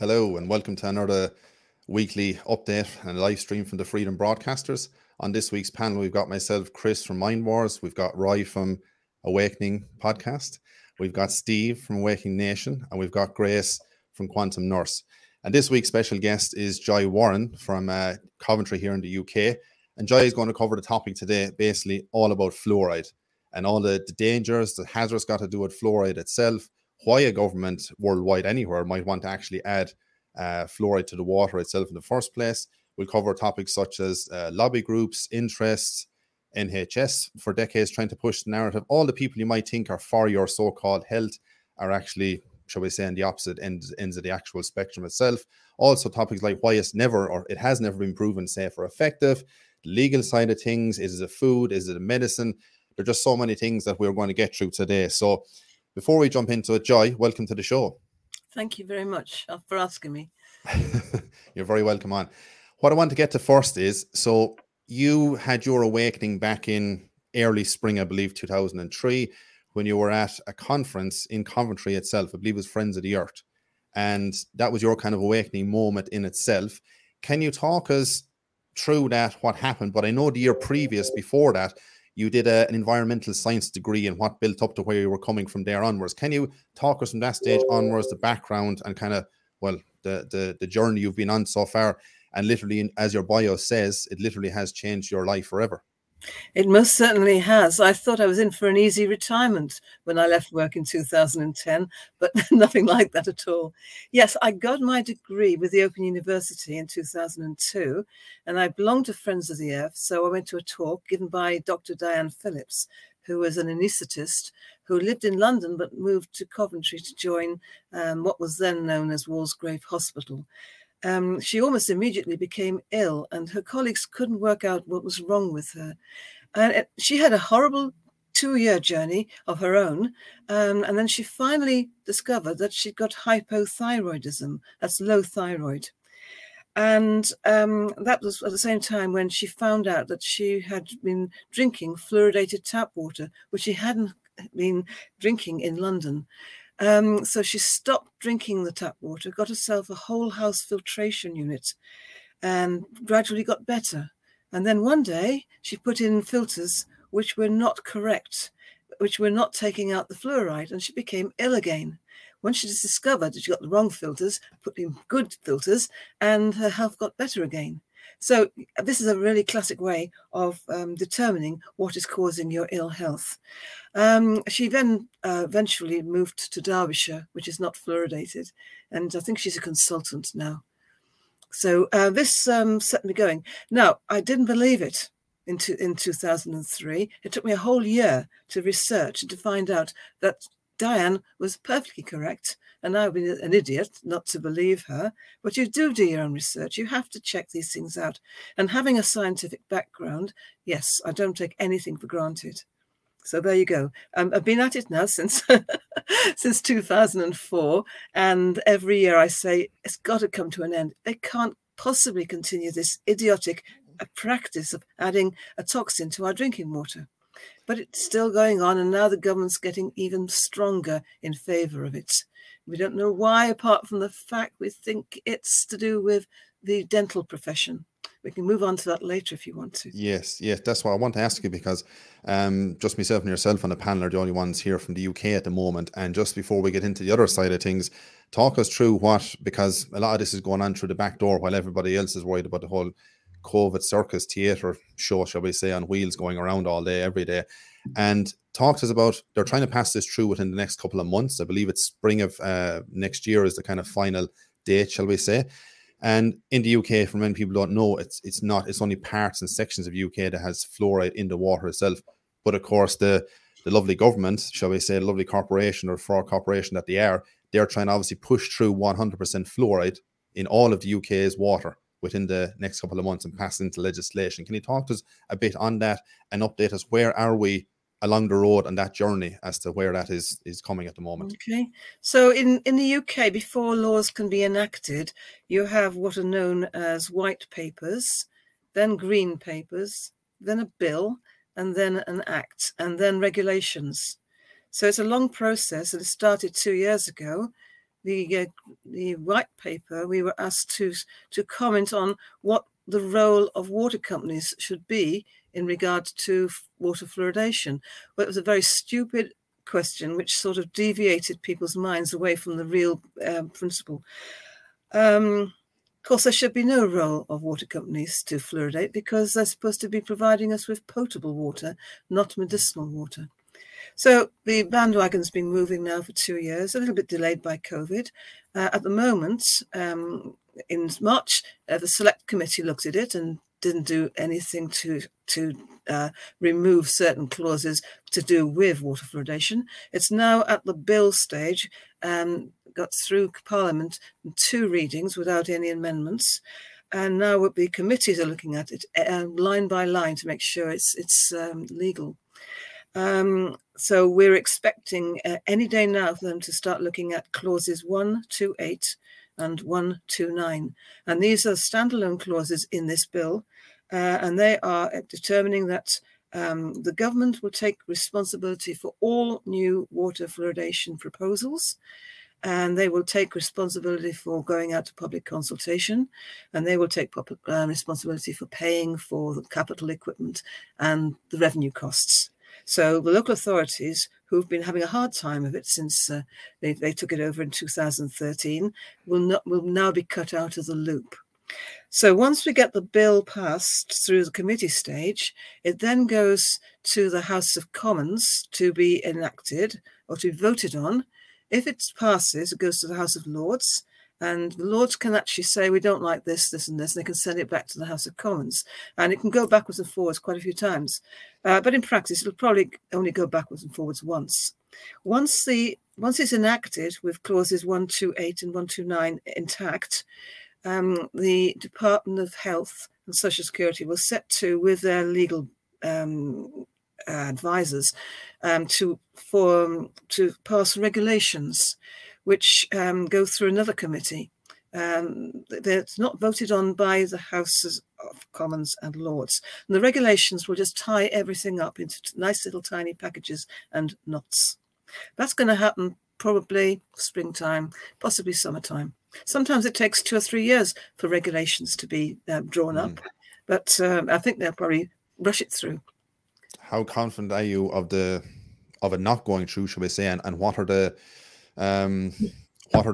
Hello and welcome to another weekly update and live stream from the Freedom Broadcasters. On this week's panel, we've got myself, Chris from Mind Wars. We've got Roy from Awakening Podcast. We've got Steve from Awakening Nation. And we've got Grace from Quantum Nurse. And this week's special guest is Joy Warren from Coventry here in the UK. And Joy is going to cover the topic today, basically all about fluoride and all the dangers, the hazards got to do with fluoride itself, why a government worldwide anywhere might want to actually add fluoride to the water itself in the first place. We'll cover topics such as lobby groups, interests, NHS for decades trying to push the narrative. All the people you might think are for your so-called health are actually, shall we say, on the opposite ends of the actual spectrum itself. Also topics like why it's never, or it has never been proven safe or effective, the legal side of things, is it a food, is it a medicine? There are just so many things that we're going to get through today. So before we jump into it, Joy, welcome to the show. Thank you very much for asking me. You're very welcome on. What I want to get to first is, so you had your awakening back in early spring, I believe, 2003, when you were at a conference in Coventry itself. I believe it was Friends of the Earth. And that was your kind of awakening moment in itself. Can you talk us through that, what happened? But I know the year previous before that, you did an environmental science degree and what built up to where you were coming from there onwards. Can you talk us from that stage onwards, the background and kind of, well, the journey you've been on so far? And literally, as your bio says, it literally has changed your life forever. It most certainly has. I thought I was in for an easy retirement when I left work in 2010, but nothing like that at all. Yes, I got my degree with the Open University in 2002, and I belonged to Friends of the Earth, so I went to a talk given by Dr. Diane Phillips, who was an anaesthetist who lived in London but moved to Coventry to join what was then known as Walsgrave Hospital. She almost immediately became ill, and her colleagues couldn't work out what was wrong with her. And she had a horrible two-year journey of her own, and then she finally discovered that she'd got hypothyroidism, that's low thyroid. And that was at the same time when she found out that she had been drinking fluoridated tap water, which she hadn't been drinking in London. So she stopped drinking the tap water, got herself a whole house filtration unit and gradually got better. And then one day she put in filters which were not correct, which were not taking out the fluoride, and she became ill again. When she discovered that she got the wrong filters, put in good filters, and her health got better again. So this is a really classic way of determining what is causing your ill health. She then eventually moved to Derbyshire, which is not fluoridated. And I think she's a consultant now. So this set me going. Now, I didn't believe it in 2003. It took me a whole year to research and to find out that Diane was perfectly correct. And I've been an idiot not to believe her, but you do your own research. You have to check these things out. And having a scientific background, yes, I don't take anything for granted. So there you go. I've been at it now since since 2004, and every year I say it's got to come to an end. They can't possibly continue this idiotic practice of adding a toxin to our drinking water. But it's still going on, and now the government's getting even stronger in favour of it. We don't know why, apart from the fact we think it's to do with the dental profession. We can move on to that later if you want to. Yes, that's what I want to ask you, because just myself and yourself on the panel are the only ones here from the UK at the moment. And just before we get into the other side of things, talk us through what, because a lot of this is going on through the back door while everybody else is worried about the whole COVID circus theatre show, shall we say, on wheels going around all day, every day. And talk to us about, they're trying to pass this through within the next couple of months. I believe it's spring of next year is the kind of final date, shall we say. And in the UK, for many people don't know, it's only parts and sections of UK that has fluoride in the water itself. But of course, the lovely government, shall we say, the lovely corporation or fraud corporation that they are, they're trying to obviously push through 100% fluoride in all of the UK's water within the next couple of months and pass into legislation. Can you talk to us a bit on that and update us? Where are we along the road on that journey as to where that is coming at the moment? Okay. So in the UK, before laws can be enacted, you have what are known as white papers, then green papers, then a bill, and then an act, and then regulations. So it's a long process, and it started 2 years ago. the white paper, we were asked to comment on what the role of water companies should be in regard to water fluoridation. Well, it was a very stupid question which sort of deviated people's minds away from the real principle. Of course, there should be no role of water companies to fluoridate because they're supposed to be providing us with potable water, not medicinal water. So the bandwagon's been moving now for 2 years, a little bit delayed by COVID. At the moment, in March, the Select Committee looked at it and didn't do anything to remove certain clauses to do with water fluoridation. It's now at the bill stage, got through Parliament in 2 readings without any amendments, and now what the committees are looking at it line by line to make sure it's legal. So we're expecting any day now for them to start looking at clauses 128 and 129, and these are standalone clauses in this bill, and they are determining that the government will take responsibility for all new water fluoridation proposals, and they will take responsibility for going out to public consultation, and they will take public, responsibility for paying for the capital equipment and the revenue costs. So the local authorities, who've been having a hard time of it since they took it over in 2013, will now be cut out of the loop. So once we get the bill passed through the committee stage, it then goes to the House of Commons to be enacted or to be voted on. If it passes, it goes to the House of Lords, and the Lords can actually say, we don't like this, this and this, and they can send it back to the House of Commons. And it can go backwards and forwards quite a few times. But in practice, it'll probably only go backwards and forwards once. Once it's enacted with clauses 128 and 129 intact, the Department of Health and Social Security will set to with their legal advisors to pass regulations which go through another committee. That's not voted on by the Houses of Commons and Lords. And the regulations will just tie everything up into nice little tiny packages and knots. That's going to happen probably springtime, possibly summertime. Sometimes it takes 2 or 3 years for regulations to be drawn up, but I think they'll probably rush it through. How confident are you of it not going through, shall we say, and what are the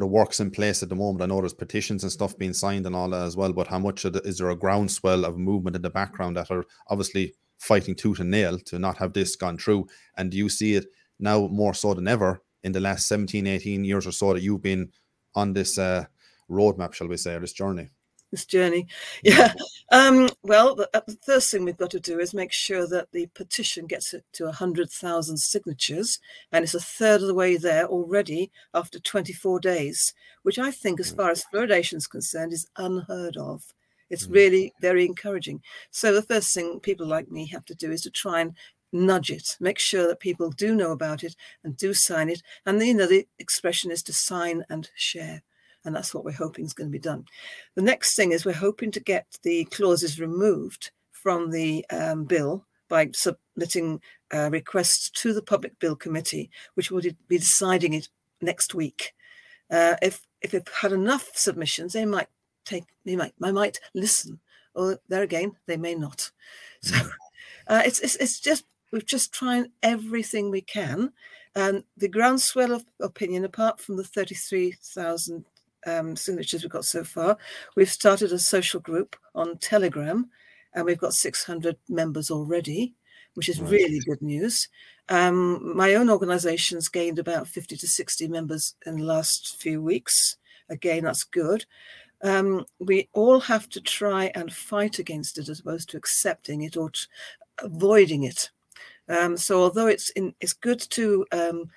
works in place at the moment? I know there's petitions and stuff being signed and all that as well, but how much is there a groundswell of movement in the background that are obviously fighting tooth and nail to not have this gone through? And do you see it now more so than ever in the last 17, 18 years or so that you've been on this roadmap, shall we say, or this journey? Yeah. Well, the first thing we've got to do is make sure that the petition gets it to 100,000 signatures, and it's a third of the way there already after 24 days, which I think, as far as fluoridation is concerned, is unheard of. It's really very encouraging. So the first thing people like me have to do is to try and nudge it, make sure that people do know about it and do sign it. And the expression is to sign and share. And that's what we're hoping is going to be done. The next thing is we're hoping to get the clauses removed from the bill by submitting requests to the Public Bill Committee, which will be deciding it next week. If they've had enough submissions, they might listen, or there again they may not. So it's just we're just trying everything we can, and the groundswell of opinion, apart from the 33,000. Signatures we've got so far. We've started a social group on Telegram, and we've got 600 members already, which is really good news. My own organisation's gained about 50 to 60 members in the last few weeks. Again, that's good. We all have to try and fight against it as opposed to accepting it or avoiding it. So although it's good to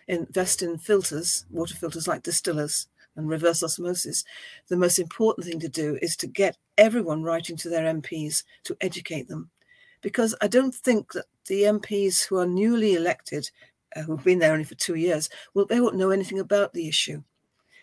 invest in filters, water filters like distillers and reverse osmosis, the most important thing to do is to get everyone writing to their MPs to educate them. Because I don't think that the MPs who are newly elected, who've been there only for 2 years, they won't know anything about the issue.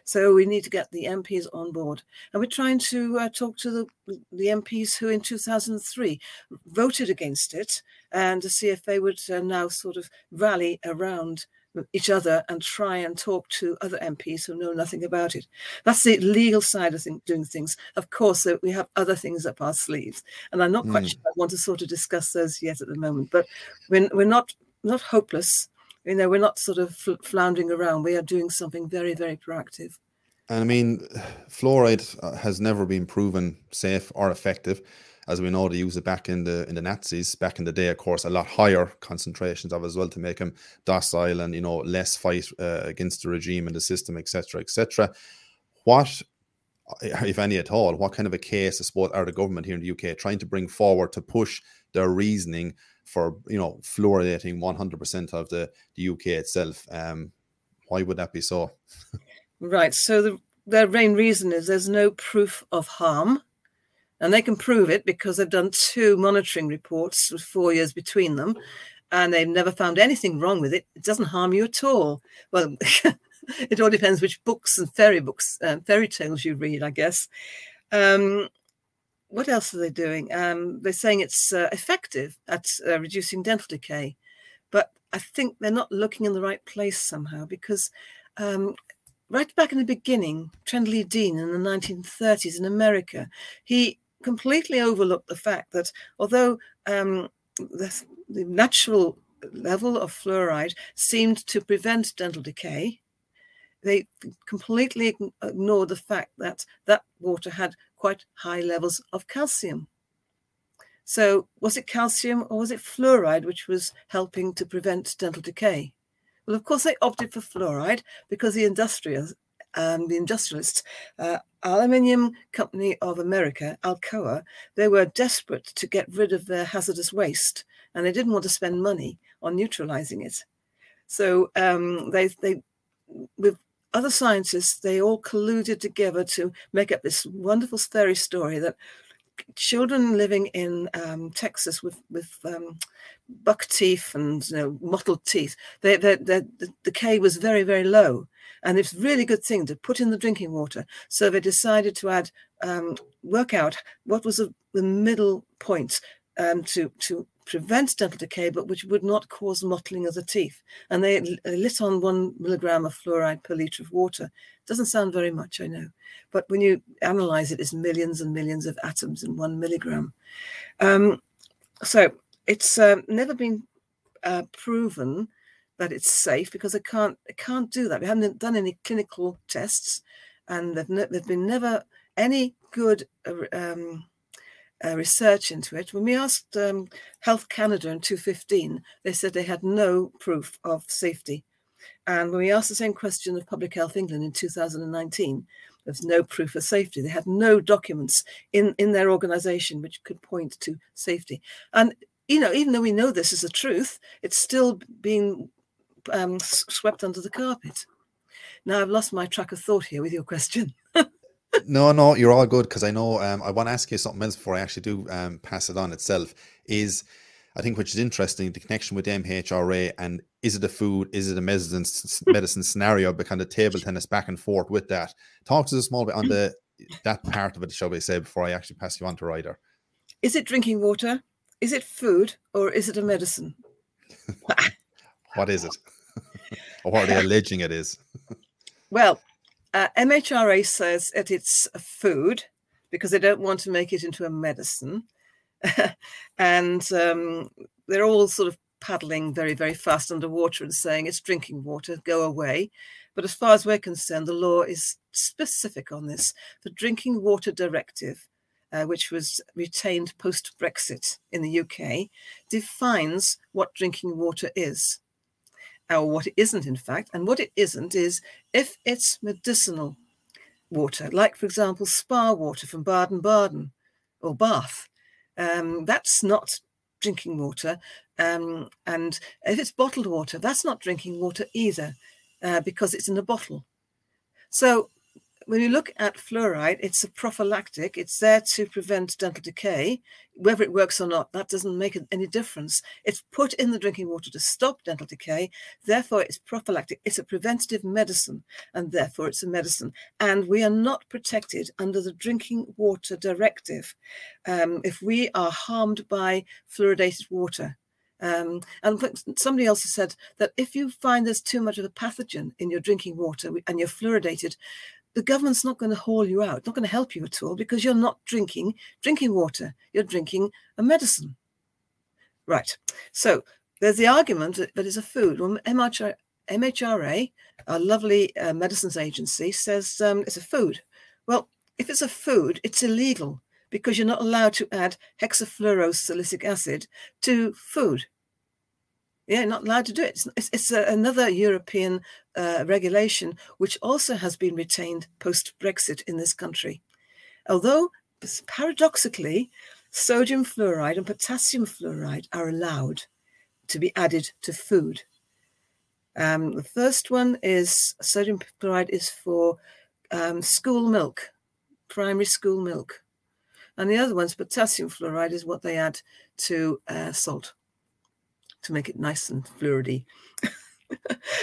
So we need to get the MPs on board. And we're trying to talk to the MPs who in 2003 voted against it, and to see if they would now sort of rally around each other and try and talk to other MPs who know nothing about it. That's the legal side of doing things. Of course, we have other things up our sleeves, and I'm not quite sure I want to sort of discuss those yet at the moment. But we're not hopeless. You know, we're not sort of floundering around. We are doing something very, very proactive. And I mean, fluoride has never been proven safe or effective. As we know, they use it back in the Nazis back in the day, of course, a lot higher concentrations of it as well to make them docile and, you know, less fight against the regime and the system, etc., etc. What, if any at all, what kind of a case, I suppose, are the government here in the UK trying to bring forward to push their reasoning for, you know, fluoridating 100% of the UK itself? Why would that be so? Right. So their main reason is there's no proof of harm. And they can prove it because they've done 2 monitoring reports with 4 years between them, and they've never found anything wrong with it. It doesn't harm you at all. Well, it all depends which books and fairy tales you read, I guess. What else are they doing? They're saying it's effective at reducing dental decay, but I think they're not looking in the right place somehow because... right back in the beginning, Trendley Dean in the 1930s in America, he completely overlooked the fact that although the natural level of fluoride seemed to prevent dental decay, they completely ignored the fact that that water had quite high levels of calcium. So was it calcium or was it fluoride which was helping to prevent dental decay? Well, of course, they opted for fluoride because the industrialists, Aluminium Company of America, Alcoa, they were desperate to get rid of their hazardous waste, and they didn't want to spend money on neutralizing it. So they with other scientists, they all colluded together to make up this wonderful fairy story that children living in Texas with buck teeth and, you know, mottled teeth, the decay was very, very low. And it's a really good thing to put in the drinking water. So they decided to add, work out what was the middle point to prevent dental decay, but which would not cause mottling of the teeth. And they lit on 1 milligram of fluoride per litre of water. Doesn't sound very much, I know. But when you analyse it, it's millions and millions of atoms in 1 milligram. So it's never been proven that it's safe because they can't do that. We haven't done any clinical tests, and there've been never any good... research into it. When we asked Health Canada in 2015, they said they had no proof of safety. And when we asked the same question of Public Health England in 2019, there's no proof of safety. They had no documents in their organisation which could point to safety. And, you know, even though we know this is the truth, it's still being swept under the carpet. Now, I've lost my track of thought here with your question. No, you're all good, because I know I want to ask you something else before I actually do pass it on itself, is, I think, which is interesting, the connection with the MHRA and is it a food, is it a medicine scenario, but kind of table tennis back and forth with that. Talk to us a small bit on that part of it, shall we say, before I actually pass you on to Ryder. Is it drinking water? Is it food? Or is it a medicine? What is it? Or what are they alleging it is? Well... MHRA says that it's a food because they don't want to make it into a medicine. And they're all sort of paddling very, very fast underwater and saying it's drinking water, go away. But as far as we're concerned, the law is specific on this. The Drinking Water Directive, which was retained post-Brexit in the UK, defines what drinking water is. Or what it isn't, in fact. And what it isn't is if it's medicinal water, like, for example, spa water from Baden-Baden or Bath, that's not drinking water. And if it's bottled water, that's not drinking water either, because it's in a bottle. So when you look at fluoride, it's a prophylactic. It's there to prevent dental decay. Whether it works or not, that doesn't make any difference. It's put in the drinking water to stop dental decay. Therefore, it's prophylactic. It's a preventative medicine, and therefore it's a medicine. And we are not protected under the Drinking Water Directive if we are harmed by fluoridated water. And somebody else has said that if you find there's too much of a pathogen in your drinking water and you're fluoridated, the government's not going to haul you out, not going to help you at all, because you're not drinking drinking water. You're drinking a medicine. Right. So there's the argument that it's a food. Well, MHRA, our lovely medicines agency, says it's a food. Well, if it's a food, it's illegal, because you're not allowed to add hexafluorosilicic acid to food. Yeah, not allowed to do it. It's another European regulation, which also has been retained post-Brexit in this country. Although, paradoxically, sodium fluoride and potassium fluoride are allowed to be added to food. The first one is sodium fluoride is for school milk, primary school milk. And the other one's potassium fluoride is what they add to salt to make it nice and fluoridy.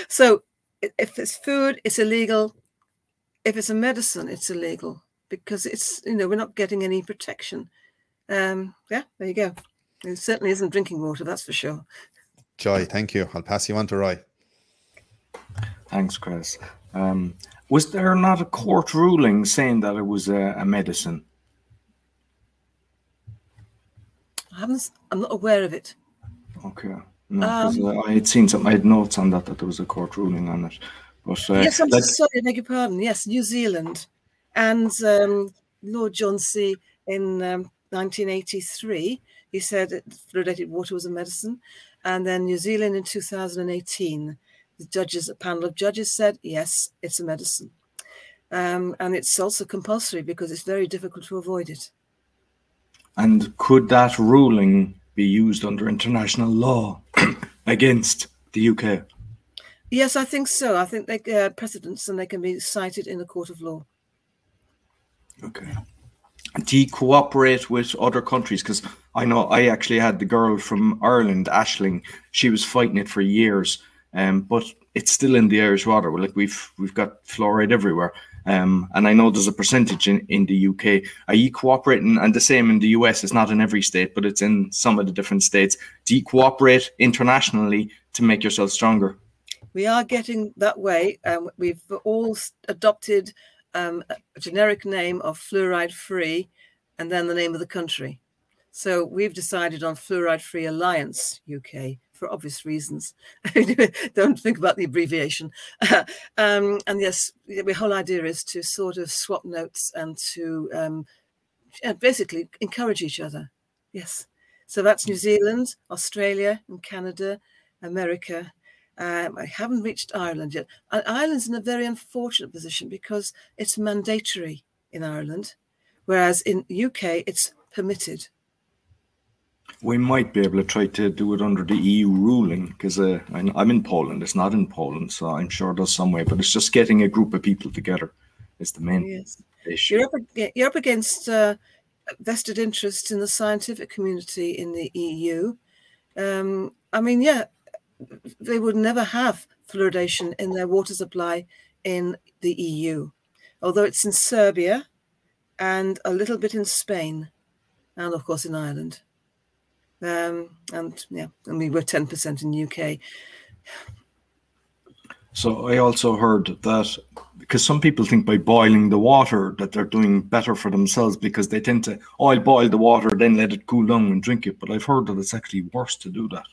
So if it's food, it's illegal. If it's a medicine, it's illegal, because it's, you know, we're not getting any protection. Yeah, there you go. It certainly isn't drinking water, that's for sure. Joy, thank you. I'll pass you on to Roy. Thanks, Chris. Was there not a court ruling saying that it was a medicine? I'm not aware of it. Okay. No, I had seen something, I had notes on that there was a court ruling on it. But, yes, I'm sorry, I beg your pardon. Yes, New Zealand. And Lord John C. in 1983, he said that fluoridated water was a medicine. And then New Zealand in 2018, a panel of judges said, yes, it's a medicine. And it's also compulsory because it's very difficult to avoid it. And could that ruling be used under international law against the UK? Yes, I think so. I think they precedents, and they can be cited in the court of law. Okay. Do you cooperate with other countries? Because I know I actually had the girl from Ireland, Aisling. She was fighting it for years, but it's still in the Irish water. Like we've got fluoride everywhere. And I know there's a percentage in the UK. Are you cooperating? And the same in the US, it's not in every state, but it's in some of the different states. Do you cooperate internationally to make yourself stronger? We are getting that way. We've all adopted a generic name of Fluoride Free and then the name of the country. So we've decided on Fluoride Free Alliance UK, for obvious reasons. Don't think about the abbreviation. And yes, the whole idea is to sort of swap notes and to basically encourage each other. Yes. So that's New Zealand, Australia and Canada, America. I haven't reached Ireland yet. Ireland's in a very unfortunate position because it's mandatory in Ireland, whereas in UK it's permitted. We might be able to try to do it under the EU ruling, because I'm in Poland. It's not in Poland, so I'm sure there's some way. But it's just getting a group of people together is the main issue. You're up against vested interests in the scientific community in the EU. I mean, yeah, they would never have fluoridation in their water supply in the EU, although it's in Serbia and a little bit in Spain and, of course, in Ireland. And yeah, I mean, we're 10% in the UK. So I also heard that, because some people think by boiling the water that they're doing better for themselves, because they tend to, I'll boil the water, then let it cool down and drink it. But I've heard that it's actually worse to do that.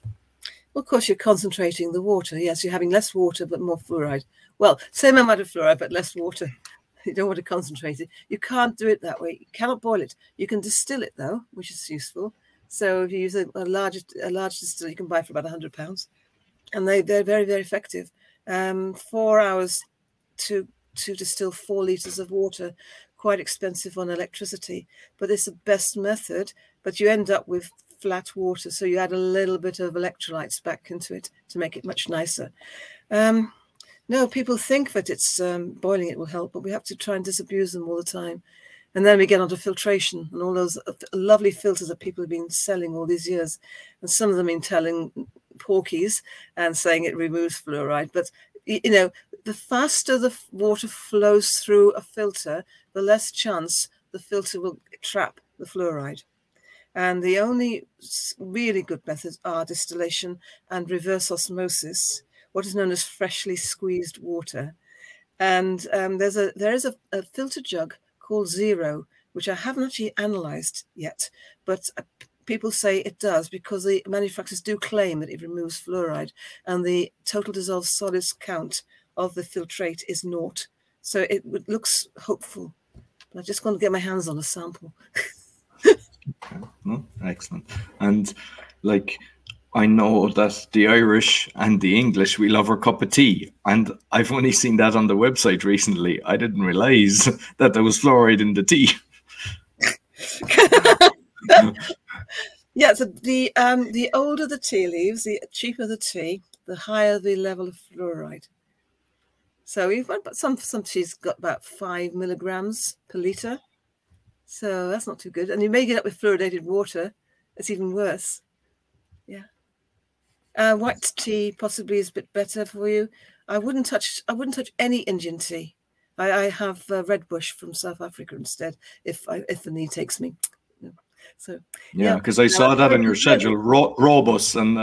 Well, of course, you're concentrating the water. Yes, you're having less water, but more fluoride. Well, same amount of fluoride, but less water. You don't want to concentrate it. You can't do it that way. You cannot boil it. You can distill it, though, which is useful. So if you use a large distiller, you can buy for about £100, and they're very, very effective. 4 hours to distill 4 litres of water, quite expensive on electricity, but it's the best method. But you end up with flat water, so you add a little bit of electrolytes back into it to make it much nicer. No, people think that it's boiling it will help, but we have to try and disabuse them all the time. And then we get onto filtration and all those lovely filters that people have been selling all these years. And some of them been telling porkies and saying it removes fluoride. But, you know, the faster the water flows through a filter, the less chance the filter will trap the fluoride. And the only really good methods are distillation and reverse osmosis, what is known as freshly squeezed water. And there is a filter jug called Zero, which I haven't actually analysed yet, but people say it does, because the manufacturers do claim that it removes fluoride, and the total dissolved solids count of the filtrate is 0. So it looks hopeful. But I just want to get my hands on a sample. No? Excellent. And like, I know that the Irish and the English, we love our cup of tea. And I've only seen that on the website recently. I didn't realize that there was fluoride in the tea. Yeah, so the older the tea leaves, the cheaper the tea, the higher the level of fluoride. So we've got some tea's got about 5 milligrams per litre. So that's not too good. And you may get up with fluoridated water. It's even worse. Yeah. White tea possibly is a bit better for you. I wouldn't touch any Indian tea. I have red bush from South Africa instead, if the need takes me. So yeah, because I saw that on your schedule, robust, and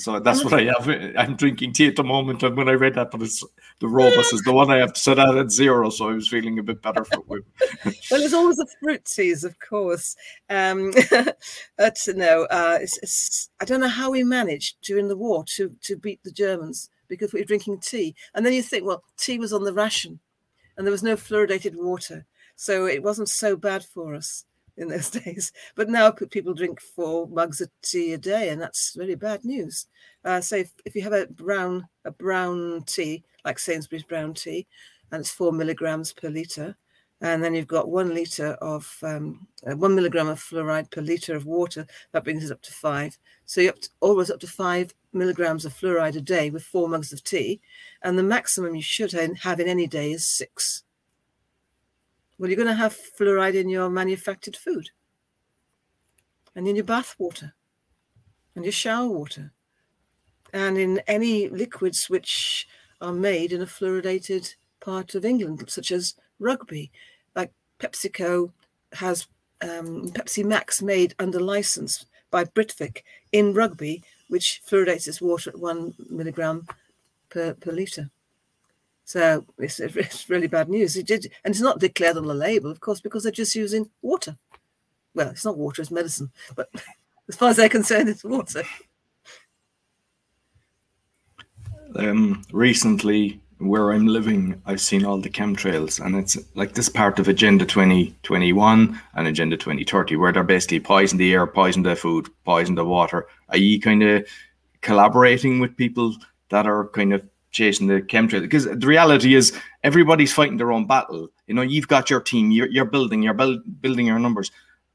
so that's what I have. I'm drinking tea at the moment, and when I read that, but it's the robust is the one I have to set out at 0, so I was feeling a bit better for it. Well, it's always the fruit teas, of course. But no, I don't know how we managed during the war to beat the Germans, because we were drinking tea, and then you think, well, tea was on the ration, and there was no fluoridated water, so it wasn't so bad for us in those days. But now people drink 4 mugs of tea a day, and that's really bad news. So if you have a brown tea, like Sainsbury's brown tea, and it's 4 milligrams per litre, and then you've got 1 milligram of fluoride per litre of water, that brings it up to 5. So you're always up to 5 milligrams of fluoride a day with 4 mugs of tea, and the maximum you should have in any day is 6. Well, you're going to have fluoride in your manufactured food, and in your bath water, and your shower water, and in any liquids which are made in a fluoridated part of England, such as rugby. Like PepsiCo has Pepsi Max made under license by Britvic in rugby, which fluoridates its water at 1 milligram per litre. So it's really bad news. And it's not declared on the label, of course, because they're just using water. Well, it's not water, it's medicine. But as far as they're concerned, it's water. Recently, where I'm living, I've seen all the chemtrails. And it's like this part of Agenda 2021 and Agenda 2030, where they're basically poison the air, poison the food, poison the water. Are you kind of collaborating with people that are kind of chasing the chemtrail? Because the reality is everybody's fighting their own battle. You know, you've got your team, you're building your numbers,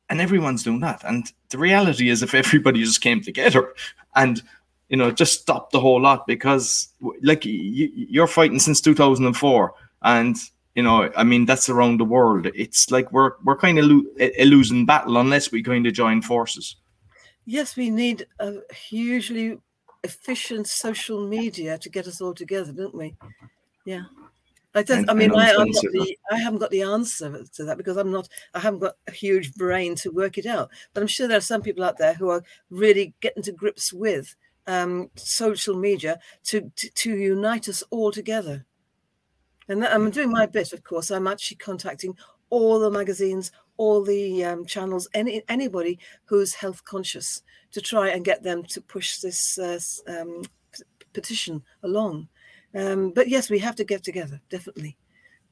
and everyone's doing that. And the reality is, if everybody just came together and, you know, just stopped the whole lot, because like you're fighting since 2004, and, you know, I mean, that's around the world. It's like we're kind of a losing battle unless we kind of join forces. Yes, we need a hugely efficient social media to get us all together, don't we? Yeah. I haven't got the answer to that, because I haven't got a huge brain to work it out. But I'm sure there are some people out there who are really getting to grips with social media to unite us all together. And I'm doing my bit, of course. I'm actually contacting all the magazines, all the channels, anybody who's health conscious, to try and get them to push this petition along. But yes, we have to get together, definitely.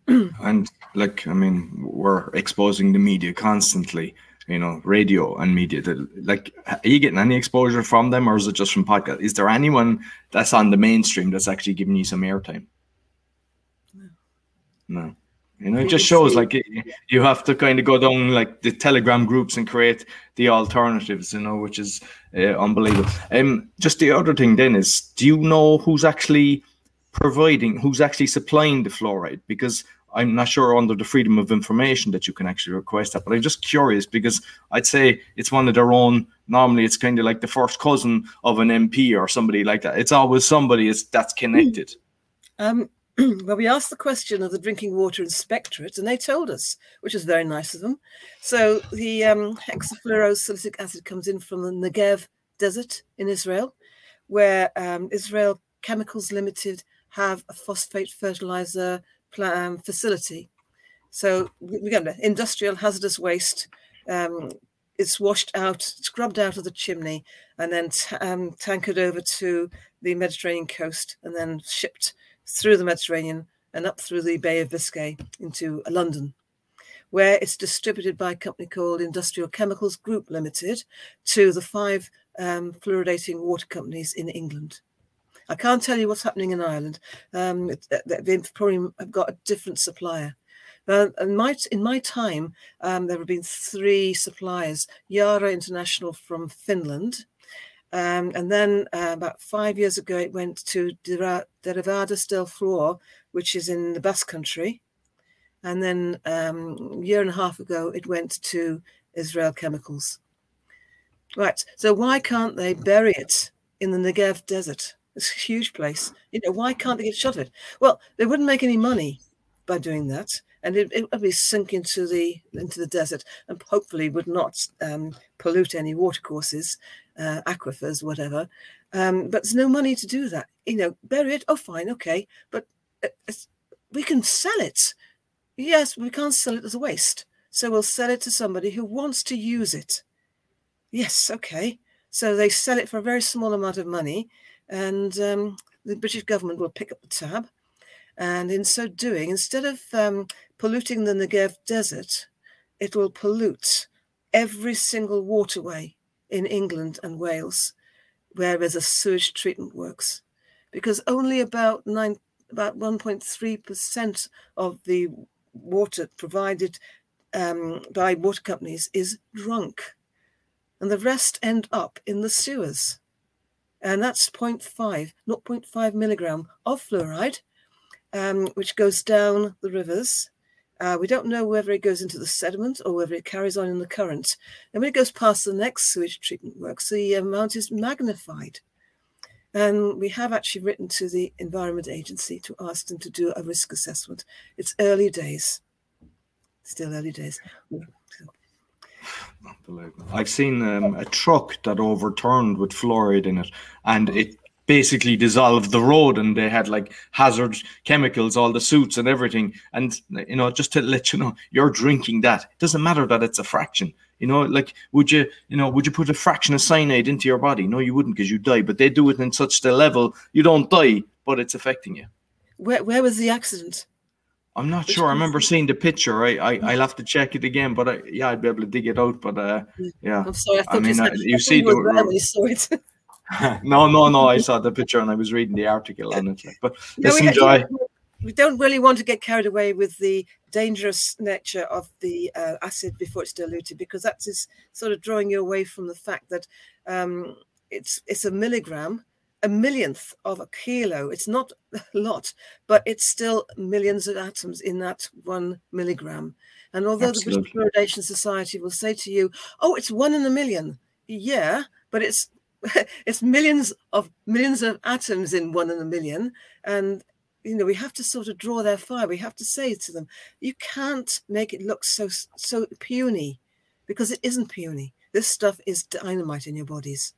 And like, I mean, we're exposing the media constantly, you know, radio and media. Like, are you getting any exposure from them, or is it just from podcast? Is there anyone that's on the mainstream that's actually giving you some airtime? No. You know, it just shows, like, you have to kind of go down, like, the Telegram groups and create the alternatives, you know, which is unbelievable. Just the other thing then is, do you know who's actually supplying the fluoride? Because I'm not sure under the Freedom of Information that you can actually request that, but I'm just curious, because I'd say it's one of their own. Normally it's kind of like the first cousin of an MP or somebody like that. It's always somebody that's connected. Well, we asked the question of the Drinking Water Inspectorate, and they told us, which was very nice of them. So the hexafluorosilicic acid comes in from the Negev Desert in Israel, where Israel Chemicals Limited have a phosphate fertilizer facility. So we got industrial hazardous waste. It's washed out, scrubbed out of the chimney, and then tankered over to the Mediterranean coast, and then shipped through the Mediterranean and up through the Bay of Biscay into London, where it's distributed by a company called Industrial Chemicals Group Limited to the 5 fluoridating water companies in England. I can't tell you what's happening in Ireland. They probably have got a different supplier. In my time, there have been 3 suppliers, Yara International from Finland, and then about 5 years ago, it went to Derivados del Fluor, which is in the Basque Country. And then a year and a half ago, it went to Israel Chemicals. Right. So why can't they bury it in the Negev Desert? It's a huge place. You know, why can't they get shot of it? Well, they wouldn't make any money by doing that. And it would be sink into the desert, and hopefully would not pollute any watercourses, aquifers, whatever. But there's no money to do that. You know, bury it. Oh, fine, okay. But we can sell it. Yes, we can't sell it as a waste. So we'll sell it to somebody who wants to use it. Yes, okay. So they sell it for a very small amount of money, and the British government will pick up the tab. And in so doing, instead of polluting the Negev Desert, it will pollute every single waterway in England and Wales, where there's a sewage treatment works, because only about 1.3% of the water provided by water companies is drunk, and the rest end up in the sewers, and that's 0.5 milligram of fluoride. Which goes down the rivers. We don't know whether it goes into the sediment or whether it carries on in the current. And when it goes past the next sewage treatment works, the amount is magnified. And we have actually written to the Environment Agency to ask them to do a risk assessment. It's early days. Still early days. Unbelievable. I've seen a truck that overturned with fluoride in it, and it basically dissolved the road, and they had like hazard chemicals, all the suits and everything. And, you know, just to let you know, you're drinking that. It doesn't matter that it's a fraction, you know, like, would you put a fraction of cyanide into your body? No, you wouldn't, because you die, but they do it in such a level you don't die, but it's affecting you. Where was the accident? I'm not sure. I remember seeing the picture. I'll have to check it again, but I'd be able to dig it out. But yeah, I'm sorry. I mean, you see, No. I saw the picture and I was reading the article on it. But listen, Joy. We don't really want to get carried away with the dangerous nature of the acid before it's diluted, because that's sort of drawing you away from the fact that it's a milligram, a millionth of a kilo. It's not a lot, but it's still millions of atoms in that 1 milligram. And although Absolutely. The British Fluoridation Society will say to you, oh, it's 1 in a million. Yeah, but it's millions of atoms in 1 in a million. And, you know, we have to sort of draw their fire. We have to say to them, you can't make it look so puny, because it isn't puny. This stuff is dynamite in your bodies.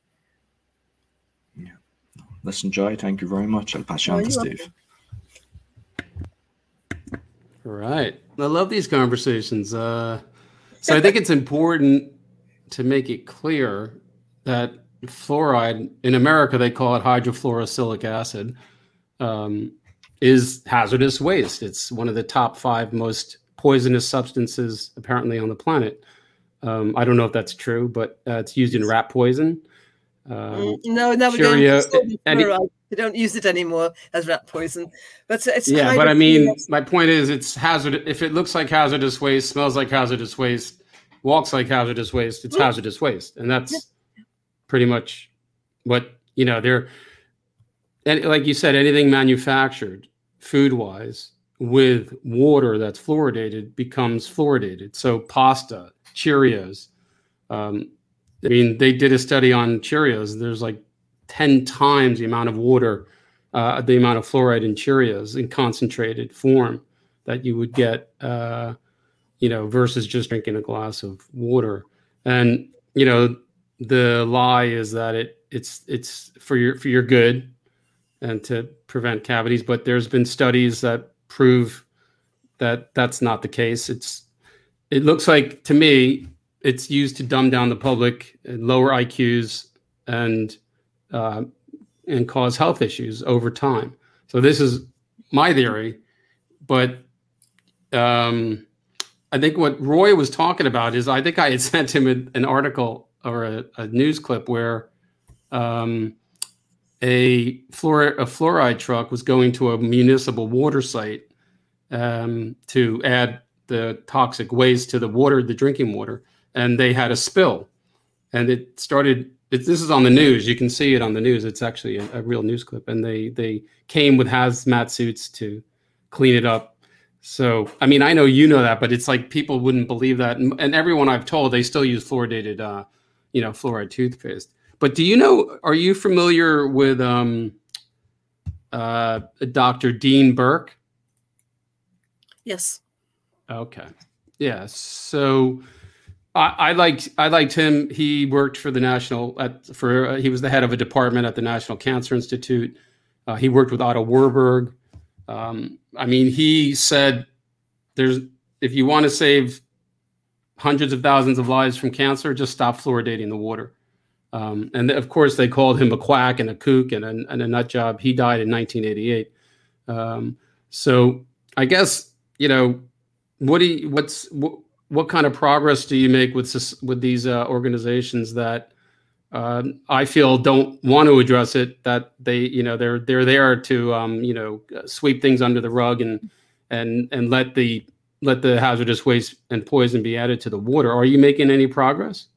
Yeah. Listen, Joy, thank you very much. I'll pass you on to Steve. Right. I love these conversations. So I think it's important to make it clear that fluoride, in America they call it hydrofluorosilic acid, is hazardous waste. It's one of the top 5 most poisonous substances apparently on the planet. I don't know if that's true, but it's used in rat poison. No, we don't use it anymore as rat poison. But it's but I mean, my point is, it's hazardous. If it looks like hazardous waste, smells like hazardous waste, walks like hazardous waste, it's hazardous waste, and that's. Yeah. Pretty much what, you know, and like you said, anything manufactured food wise with water that's fluoridated becomes fluoridated. So pasta, Cheerios. I mean, they did a study on Cheerios. There's like 10 times the amount of water the amount of fluoride in Cheerios in concentrated form that you would get, versus just drinking a glass of water. And, the lie is that it's for your good and to prevent cavities. But there's been studies that prove that that's not the case. It looks like to me, it's used to dumb down the public and lower IQs and cause health issues over time. So this is my theory, but, I think what Roy was talking about is I think I had sent him an article or a news clip where a fluoride truck was going to a municipal water site to add the toxic waste to the drinking water, and they had a spill. And it started, this is on the news. You can see it on the news. It's actually a real news clip. And they came with hazmat suits to clean it up. So, I mean, I know you know that, but it's like people wouldn't believe that. And everyone I've told, they still use fluoridated, fluoride toothpaste. But are you familiar with Dr. Dean Burke? Yes. Okay. Yeah. So I liked him. He worked for he was the head of a department at the National Cancer Institute. He worked with Otto Warburg. He said, if you want to save hundreds of thousands of lives from cancer, just stop fluoridating the water. And of course, they called him a quack and a kook and a nut job. He died in 1988. So I guess, what kind of progress do you make with these organizations that I feel don't want to address it, that they, they're there to, sweep things under the rug and let the hazardous waste and poison be added to the water. Are you making any progress?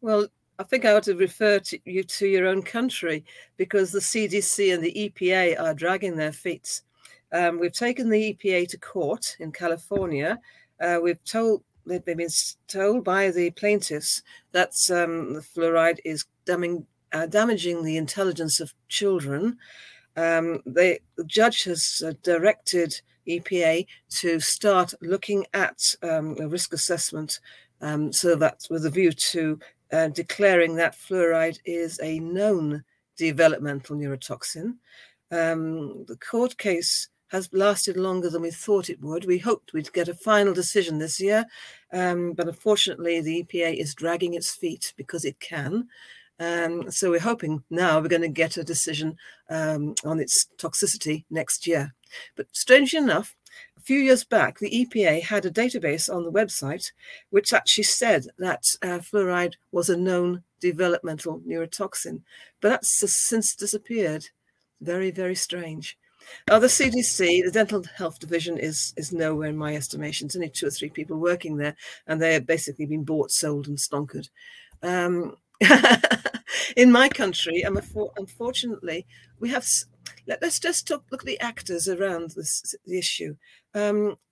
Well, I think I ought to refer you to your own country, because the CDC and the EPA are dragging their feet. We've taken the EPA to court in California. They've been told by the plaintiffs that the fluoride is damaging the intelligence of children. The judge has directed EPA to start looking at a risk assessment, so that's with a view to declaring that fluoride is a known developmental neurotoxin. The court case has lasted longer than we thought it would. We hoped we'd get a final decision this year, but unfortunately the EPA is dragging its feet because it can. So we're hoping now we're going to get a decision on its toxicity next year. But strangely enough, a few years back, the EPA had a database on the website which actually said that fluoride was a known developmental neurotoxin, but that's since disappeared. Very, very strange. Now, the CDC, the Dental Health Division, is nowhere in my estimation. There's only 2 or 3 people working there, and they're basically been bought, sold, and stonkered. In my country, unfortunately, we have. Let's just look at the actors around the issue.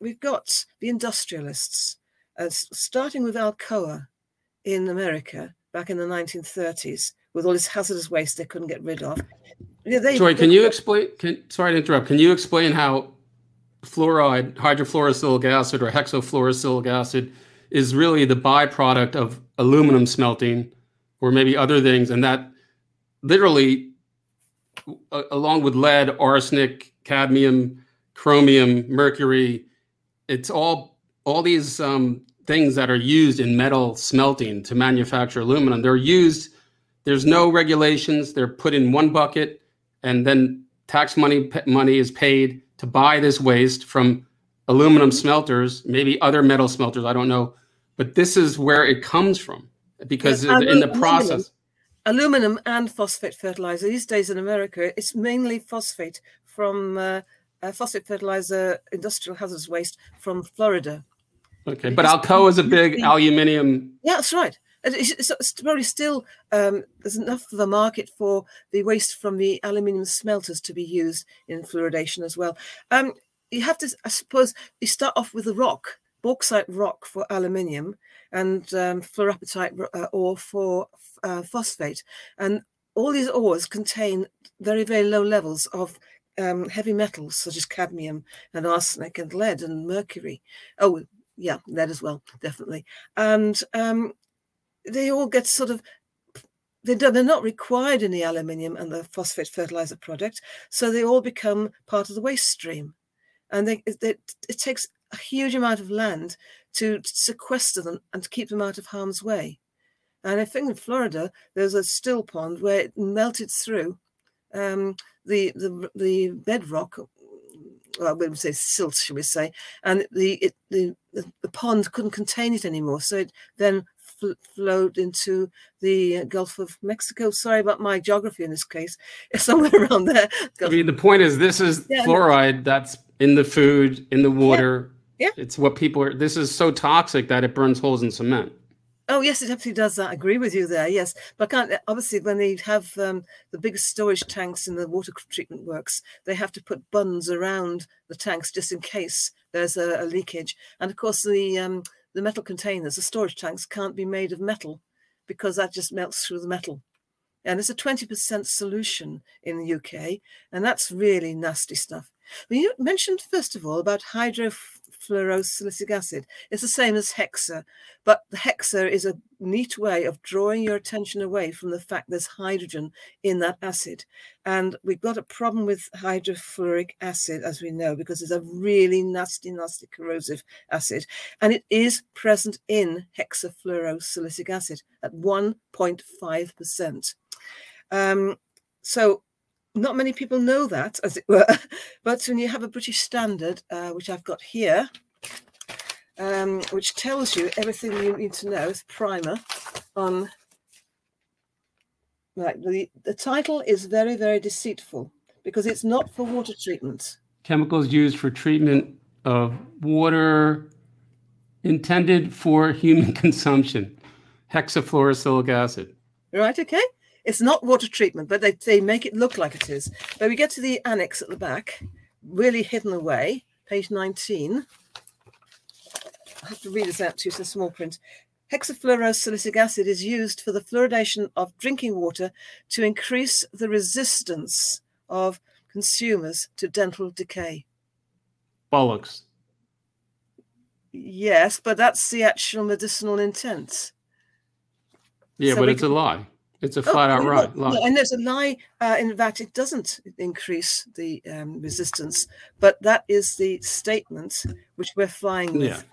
We've got the industrialists, starting with Alcoa in America back in the 1930s, with all this hazardous waste they couldn't get rid of. Joy, can you explain? Sorry to interrupt. Can you explain how fluoride, hydrofluoroacylic acid or hexafluoroacylic acid, is really the byproduct of aluminum smelting, or maybe other things, and that literally, along with lead, arsenic, cadmium, chromium, mercury, it's all these things that are used in metal smelting to manufacture aluminum. They're used. There's no regulations. They're put in one bucket. And then tax money is paid to buy this waste from aluminum smelters, maybe other metal smelters, I don't know. But this is where it comes from, because in the process. Aluminum and phosphate fertilizer. These days in America, it's mainly phosphate from phosphate fertilizer, industrial hazardous waste from Florida. Okay, but Alcoa is a big aluminum. Yeah, that's right. It's probably still, there's enough of a market for the waste from the aluminium smelters to be used in fluoridation as well. You have to, I suppose, you start off with the rock, bauxite rock for aluminium and fluorapatite ore for phosphate. And all these ores contain very, very low levels of heavy metals such as cadmium and arsenic and lead and mercury. Oh, yeah, lead as well, definitely. And they all get sort of, they're not required in the aluminium and the phosphate fertilizer product, so they all become part of the waste stream. And it takes a huge amount of land to sequester them and to keep them out of harm's way. And I think in Florida, there's a still pond where it melted through the bedrock, well, we would say silt, should we say, and the pond couldn't contain it anymore. So it then flowed into the Gulf of Mexico. Sorry about my geography in this case. It's somewhere around there. I mean, the point is, this is fluoride that's in the food, in the water. Yeah. It's what people are, this is so toxic that it burns holes in cement. Oh, yes, it absolutely does that. I agree with you there, yes. But I can't, obviously, when they have the biggest storage tanks in the water treatment works, they have to put bunds around the tanks just in case there's a leakage. And, of course, the metal containers, the storage tanks, can't be made of metal because that just melts through the metal. And it's a 20% solution in the UK, and that's really nasty stuff. But you mentioned, first of all, about hydrofluorosilicic acid. It's the same as hexa, but the hexa is a neat way of drawing your attention away from the fact there's hydrogen in that acid. And we've got a problem with hydrofluoric acid, as we know, because it's a really nasty, nasty corrosive acid. And it is present in hexafluorosilicic acid at 1.5%. So not many people know that, as it were, but when you have a British standard, which I've got here, which tells you everything you need to know, it's primer on, right, the title is very, very deceitful because it's not for water treatment. Chemicals used for treatment of water intended for human consumption, hexafluorosilicic acid. Right, okay. It's not water treatment, but they make it look like it is. But we get to the annex at the back, really hidden away, page 19. I have to read this out to you, it's a small print. Hexafluorosilicic acid is used for the fluoridation of drinking water to increase the resistance of consumers to dental decay. Bollocks. Yes, but that's the actual medicinal intent. Yeah, so but it's a lie. It's a flat-out lie. And there's a lie in that it doesn't increase the resistance, but that is the statement which we're flying with.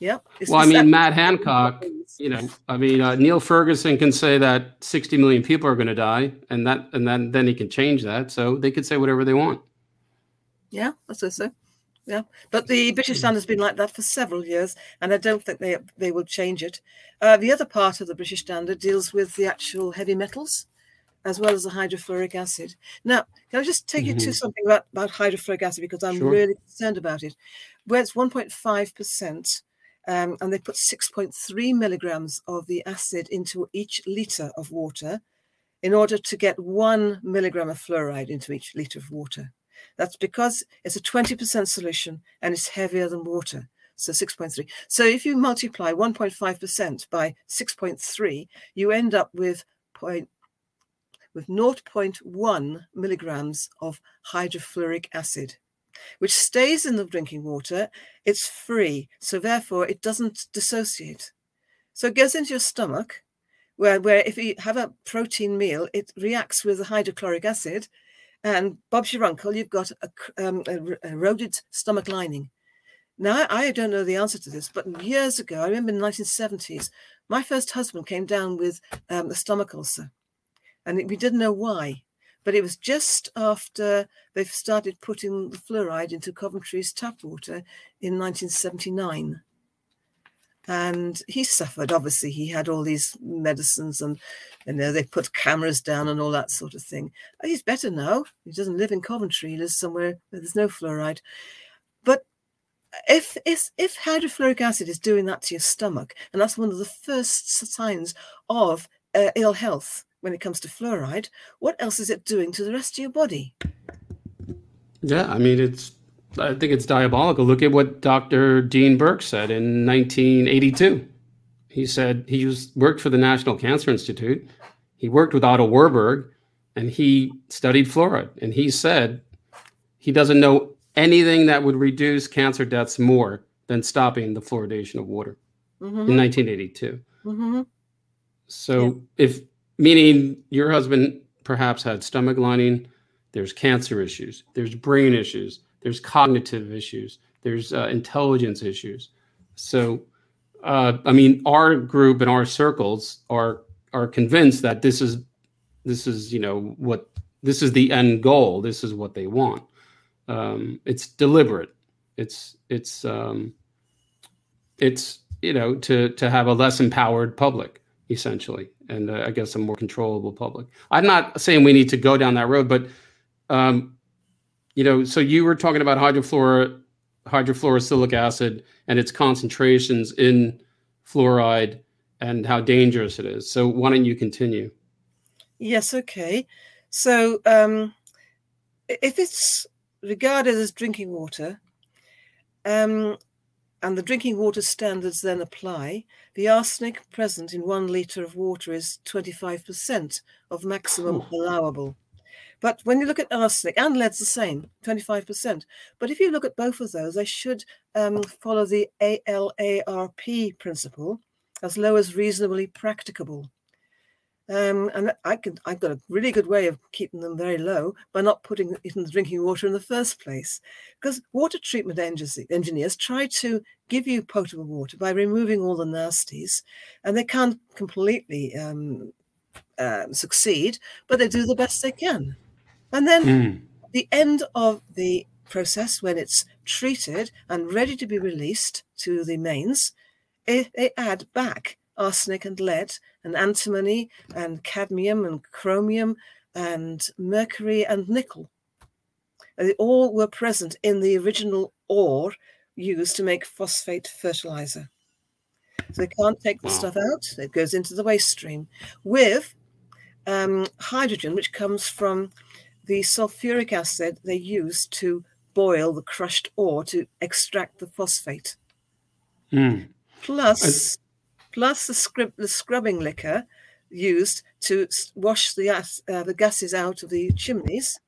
Yeah. Well, I mean, Matt Hancock, you know, I mean, Neil Ferguson can say that 60 million people are going to die, and that, and then he can change that, so they could say whatever they want. Yeah, I suppose so. Yeah, but the British standard has been like that for several years, and I don't think they will change it. The other part of the British standard deals with the actual heavy metals, as well as the hydrofluoric acid. Now, can I just take you to something about hydrofluoric acid, because I'm really concerned about it. Where it's 1.5%, and they put 6.3 milligrams of the acid into each litre of water in order to get 1 milligram of fluoride into each litre of water. That's because it's a 20% solution and it's heavier than water, so 6.3. So if you multiply 1.5% by 6.3, you end up with 0.1 milligrams of hydrofluoric acid, which stays in the drinking water. It's free, so therefore it doesn't dissociate. So it goes into your stomach, where if you have a protein meal, it reacts with the hydrochloric acid, and Bob's your uncle, you've got an eroded stomach lining. Now, I don't know the answer to this, but years ago, I remember in the 1970s, my first husband came down with a stomach ulcer. And we didn't know why, but it was just after they've started putting the fluoride into Coventry's tap water in 1979. And he suffered, obviously. He had all these medicines and, you know, they put cameras down and all that sort of thing. He's better now. He doesn't live in Coventry. He lives somewhere where there's no fluoride. But if hydrofluoric acid is doing that to your stomach, and that's one of the first signs of ill health when it comes to fluoride, what else is it doing to the rest of your body? Yeah, I mean, I think it's diabolical. Look at what Dr. Dean Burke said in 1982. He said he worked for the National Cancer Institute. He worked with Otto Warburg. and he studied fluoride, and he said he doesn't know anything that would reduce cancer deaths more than stopping the fluoridation of water in 1982. So if, meaning your husband perhaps had stomach lining, there's cancer issues, there's brain issues, there's cognitive issues, there's intelligence issues. So, I mean, our group and our circles are convinced that this is, you know, what, this is the end goal. This is what they want. It's deliberate. It's, you know, to have a less empowered public, essentially. And I guess a more controllable public. I'm not saying we need to go down that road, but, you know, so you were talking about hydrofluorosilicic acid and its concentrations in fluoride and how dangerous it is. So why don't you continue? Yes. Okay. So if it's regarded as drinking water, and the drinking water standards then apply, the arsenic present in 1 litre of water is 25% of maximum allowable. But when you look at arsenic, and lead's the same, 25%. But if you look at both of those, they should follow the ALARP principle, as low as reasonably practicable. And I've got a really good way of keeping them very low by not putting it in the drinking water in the first place, because water treatment engineers try to give you potable water by removing all the nasties, and they can't completely succeed, but they do the best they can. And then at the end of the process, when it's treated and ready to be released to the mains, they add back arsenic and lead and antimony and cadmium and chromium and mercury and nickel. They all were present in the original ore used to make phosphate fertilizer. So they can't take the stuff out. It goes into the waste stream with hydrogen, which comes from the sulfuric acid they use to boil the crushed ore to extract the phosphate. Plus the scrubbing liquor used to wash the gases out of the chimneys.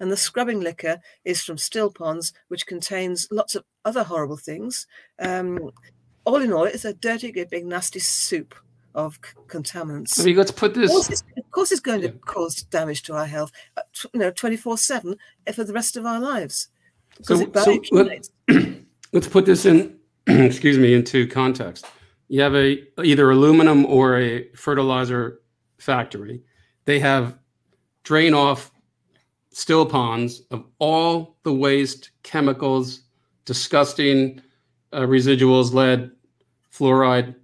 And the scrubbing liquor is from still ponds, which contains lots of other horrible things. All in all, it's a dirty, big, nasty soup of contaminants. I mean, let's put this... Of course it's going to cause damage to our health, you know, 24/7 for the rest of our lives. Let's put this in, into context. You have either aluminum or a fertilizer factory. They have drain off still ponds of all the waste, chemicals, disgusting residuals, lead, fluoride,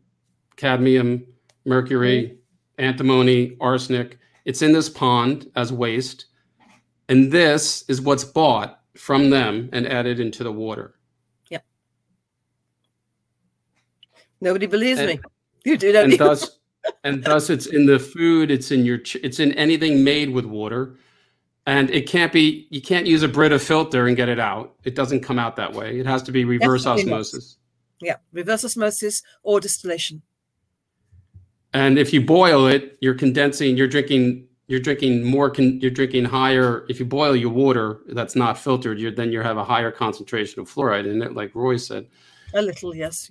cadmium, mercury, antimony, arsenic. It's in this pond as waste. And this is what's bought from them and added into the water. Nobody believes me. You do, don't you? Thus, it's in the food. It's in it's in anything made with water, and it can't be. You can't use a Brita filter and get it out. It doesn't come out that way. It has to be reverse osmosis. Yeah, reverse osmosis or distillation. And if you boil it, you're condensing. You're drinking higher. If you boil your water that's not filtered, then you have a higher concentration of fluoride in it, like Roy said. A little, yes.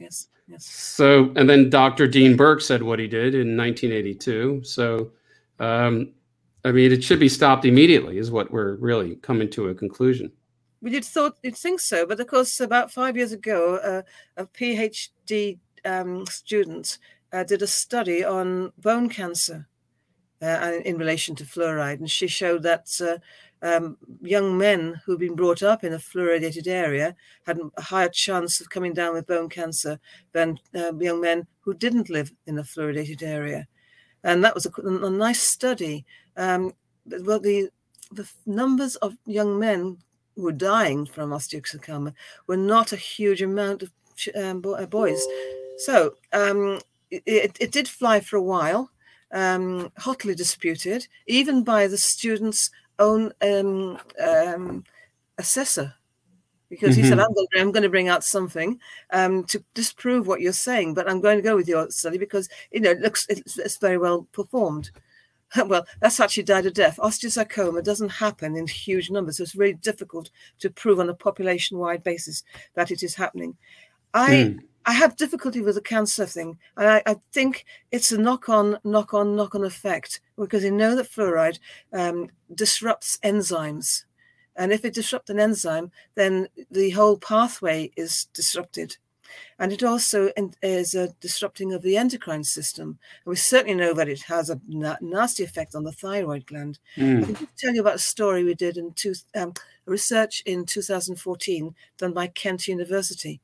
So, and then Dr. Dean Burke said what he did in 1982. So, I mean, it should be stopped immediately is what we're really coming to a conclusion. Well, you'd think so, but of course, about 5 years ago, a PhD student did a study on bone cancer in relation to fluoride, and she showed that young men who'd been brought up in a fluoridated area had a higher chance of coming down with bone cancer than young men who didn't live in a fluoridated area. And that was a nice study. Well, the numbers of young men who were dying from osteosarcoma were not a huge amount of boys. So it did fly for a while, hotly disputed, even by the students' own assessor, because he said, I'm going to bring out something to disprove what you're saying, but I'm going to go with your study because, you know, it looks it's very well performed. well, that's actually died a death. Osteosarcoma doesn't happen in huge numbers, so it's really difficult to prove on a population-wide basis that it is happening. I have difficulty with the cancer thing, and I think it's a knock-on effect, because you know that fluoride disrupts enzymes. And if it disrupts an enzyme, then the whole pathway is disrupted. And it also is a disrupting of the endocrine system. And we certainly know that it has a nasty effect on the thyroid gland. I can tell you about a story we did in research in 2014 done by Kent University.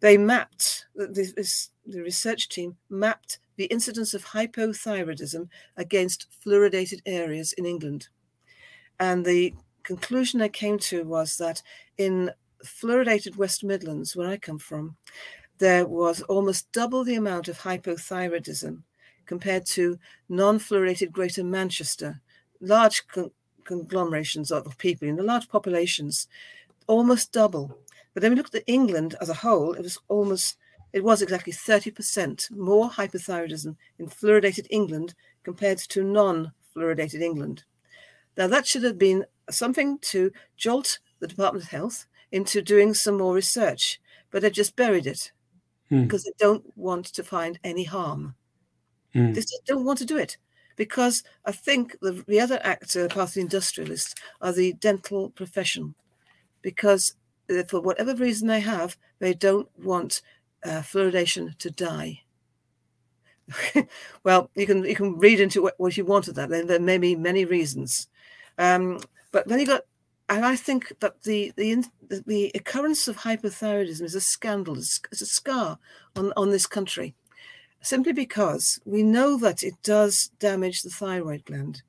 They mapped, the research team mapped the incidence of hypothyroidism against fluoridated areas in England. And the conclusion I came to was that in fluoridated West Midlands, where I come from, there was almost double the amount of hypothyroidism compared to non-fluoridated Greater Manchester, large conglomerations of people in the large populations, almost double. But then we looked at England as a whole, it was exactly 30% more hypothyroidism in fluoridated England compared to non-fluoridated England. Now, that should have been something to jolt the Department of Health into doing some more research, but they've just buried it because they don't want to find any harm. They just don't want to do it, because I think the other actor, apart from the industrialists, are the dental profession, because for whatever reason they have, they don't want fluoridation to die. Well, you can read into what you want of that. There may be many reasons. But then I think that the occurrence of hypothyroidism is a scandal. It's a scar on this country, simply because we know that it does damage the thyroid gland.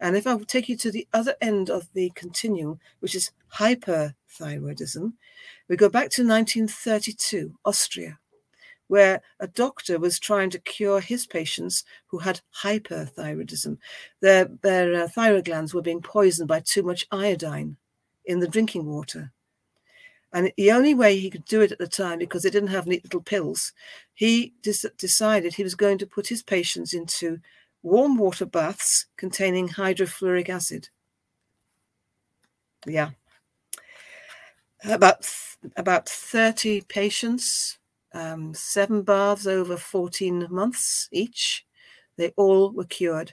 And if I take you to the other end of the continuum, which is hyperthyroidism, we go back to 1932, Austria, where a doctor was trying to cure his patients who had hyperthyroidism. Their thyroid glands were being poisoned by too much iodine in the drinking water. And the only way he could do it at the time, because they didn't have neat little pills, he decided he was going to put his patients into warm water baths containing hydrofluoric acid. Yeah. About 30 patients, 7 baths over 14 months each. They all were cured.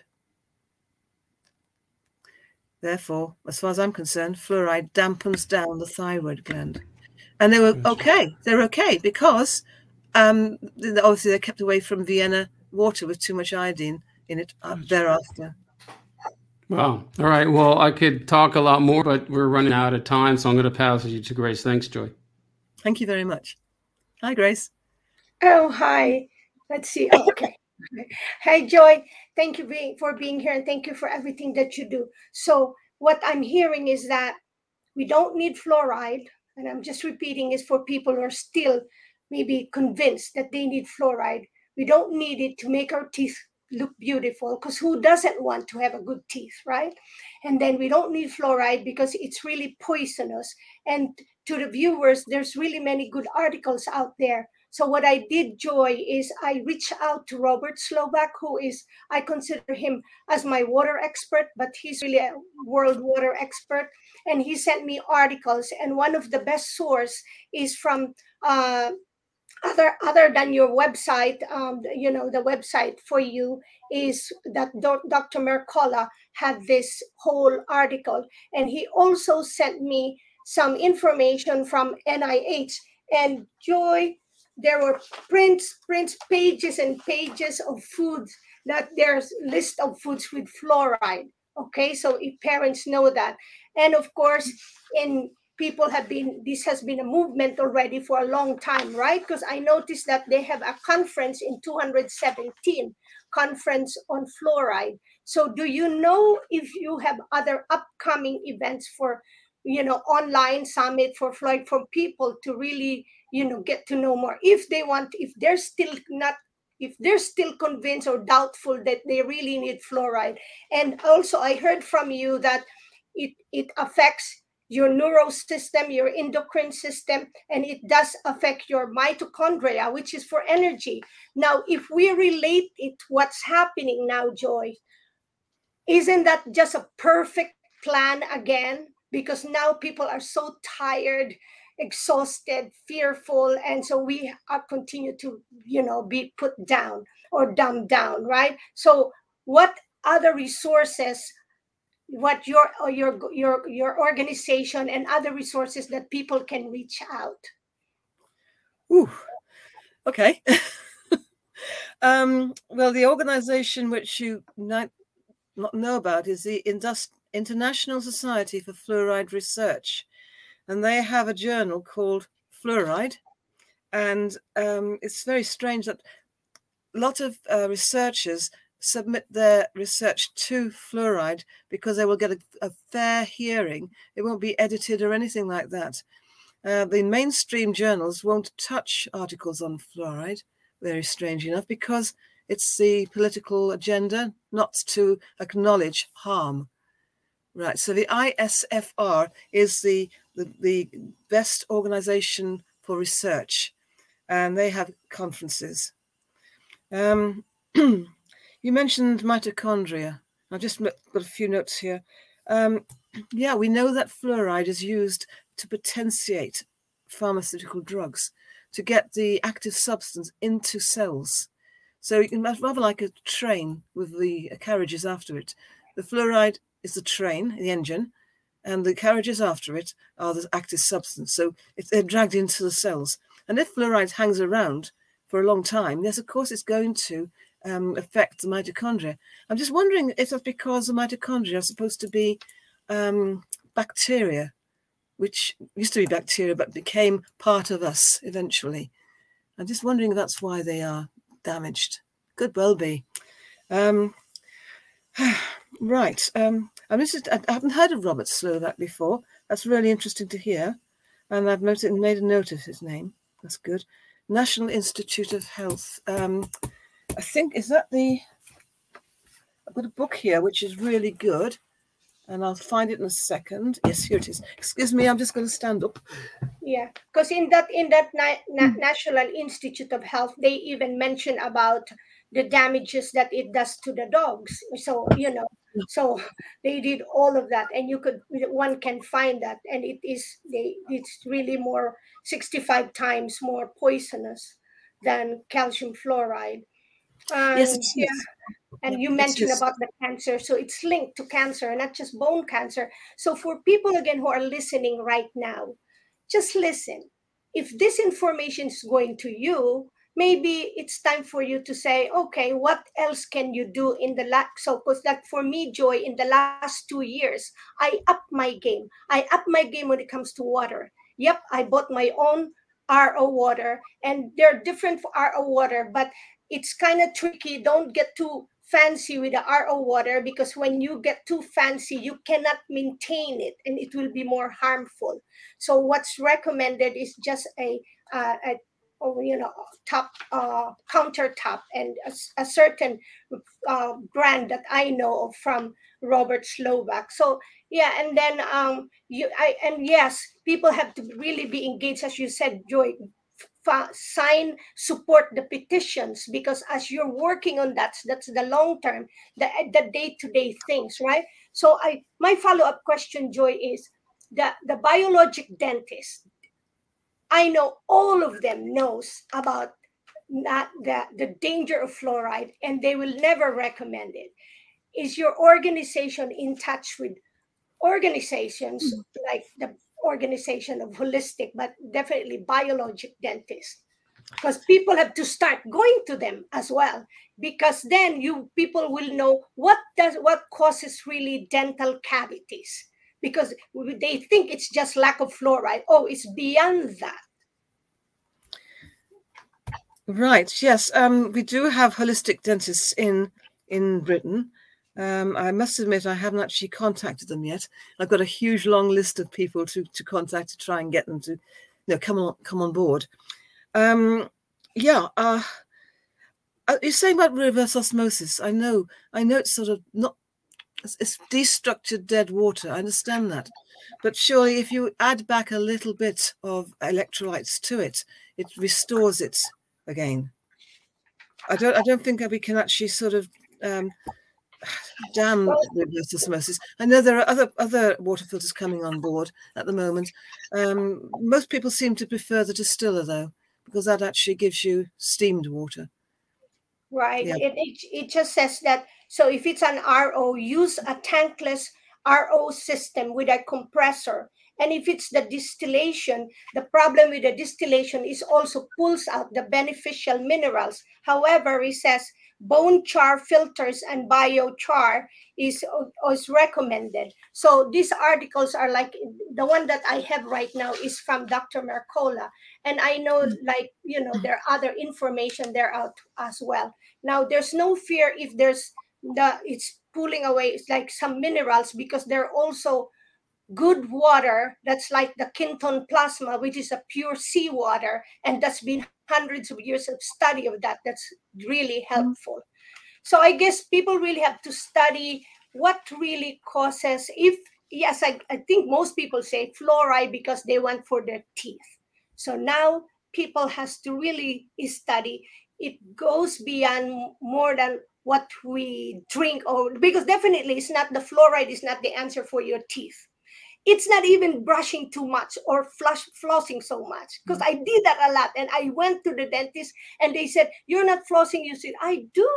Therefore, as far as I'm concerned, fluoride dampens down the thyroid gland. And they were okay. They're okay because obviously they're kept away from Vienna water with too much iodine in it thereafter. Wow. All right. Well, I could talk a lot more, but we're running out of time, so I'm going to pass you to Grace. Thanks, Joy. Thank you very much. Hi, Grace. Oh, hi. Let's see. Oh, okay. Hi, Joy. Thank you for being here, and thank you for everything that you do. So what I'm hearing is that we don't need fluoride, and I'm just repeating is for people who are still maybe convinced that they need fluoride. We don't need it to make our teeth look beautiful, because who doesn't want to have a good teeth, right? And then we don't need fluoride because it's really poisonous. And to the viewers, there's really many good articles out there. So what I did, Joy, is I reached out to Robert Slovak, who is, I consider him as my water expert, but he's really a world water expert. And he sent me articles. And one of the best source is from other than your website, the website for you is that Dr. Mercola had this whole article. And he also sent me some information from NIH. And Joy, there were prints, pages and pages of foods that there's list of foods with fluoride. Okay, so if parents know that. And of course, this has been a movement already for a long time, right? Because I noticed that they have a conference in 2017, conference on fluoride. So do you know if you have other upcoming events for, online summit for fluoride for people to really, get to know more if they want, if they're still convinced or doubtful that they really need fluoride. And also I heard from you that it affects your neuro system, your endocrine system, and it does affect your mitochondria, which is for energy. Now, if we relate it to what's happening now, Joy, Isn't that just a perfect plan again? Because now people are so tired, exhausted, fearful, and so we are continue to, you know, be put down or dumbed down, right? So what other resources, what your organization and other resources that people can reach out? Ooh, okay. Well, the organization which you might not know about is the International Society for Fluoride Research, and they have a journal called Fluoride, and it's very strange that a lot of researchers submit their research to Fluoride because they will get a fair hearing. It won't be edited or anything like that. The mainstream journals won't touch articles on fluoride, very strange enough, because it's the political agenda not to acknowledge harm. Right, so the ISFR is the best organization for research, and they have conferences. You mentioned mitochondria. I've just got a few notes here. Yeah, we know that fluoride is used to potentiate pharmaceutical drugs, to get the active substance into cells. So you can rather like a train with the carriages after it. The fluoride is the train, the engine, and the carriages after it are the active substance. So they're dragged into the cells. And if fluoride hangs around for a long time, yes, of course, it's going to affect the mitochondria. I'm just wondering if that's because the mitochondria are supposed to be bacteria, which used to be bacteria, but became part of us eventually. I'm just wondering if that's why they are damaged. Could well be. Right. I haven't heard of Robert Slovak before. That's really interesting to hear. And I've made a note of his name. That's good. National Institute of Health. I think, is that the... I've got a book here, which is really good. And I'll find it in a second. Yes, here it is. Excuse me, I'm just going to stand up. Yeah, because in that National Institute of Health, they even mention about the damages that it does to the dogs. So, you know, so they did all of that, and one can find that, and it's really more 65 times more poisonous than calcium fluoride. Yes, it is. Yeah. And you mentioned about the cancer, so it's linked to cancer, not just bone cancer. So for people, again, who are listening right now, just listen. If this information is going to you, maybe it's time for you to say, okay, what else can you do in the last? So, because that for me, Joy, in the last 2 years, I upped my game. I upped my game when it comes to water. Yep, I bought my own RO water, and they're different for RO water, but it's kind of tricky. Don't get too fancy with the RO water, because when you get too fancy, you cannot maintain it, and it will be more harmful. So what's recommended is just countertop, and a certain brand that I know of from Robert Slovak. So yeah, and then yes, people have to really be engaged, as you said, Joy. Support the petitions, because as you're working on that, that's the long term, the day-to-day things, right? So my follow-up question, Joy, is the biologic dentist. I know all of them knows about the danger of fluoride, and they will never recommend it. Is your organization in touch with organizations like the organization of holistic, but definitely biologic dentists, because people have to start going to them as well, because then people will know what causes really dental cavities, because they think it's just lack of fluoride. Oh, it's beyond that. Right. Yes. We do have holistic dentists in Britain. I must admit, I haven't actually contacted them yet. I've got a huge long list of people to contact to try and get them to, you know, come on board. You're saying about reverse osmosis. I know it's sort of not. It's destructured dead water. I understand that, but surely if you add back a little bit of electrolytes to it, it restores it again. I don't think that we can actually sort of damn reverse osmosis. I know there are other water filters coming on board at the moment. Most people seem to prefer the distiller, though, because that actually gives you steamed water. Right. Yeah. It just says that. So if it's an RO, use a tankless RO system with a compressor. And if it's the distillation, the problem with the distillation is also pulls out the beneficial minerals. However, it says bone char filters and biochar is recommended. So these articles are like the one that I have right now is from Dr. Mercola. And I know, like, you know, there are other information there out as well. Now, there's no fear if there's it's pulling away, it's like some minerals, because they're also good water that's like the Kinton plasma, which is a pure seawater, and that's been hundreds of years of study of that. That's really helpful. So I guess people really have to study what really causes. If yes, I think most people say fluoride because they want for their teeth. So now people has to really study. It goes beyond more than what we drink, or because definitely it's not the fluoride is not the answer for your teeth. It's not even brushing too much or flossing so much, because I did that a lot. And I went to the dentist and they said, "You're not flossing." You said, I do.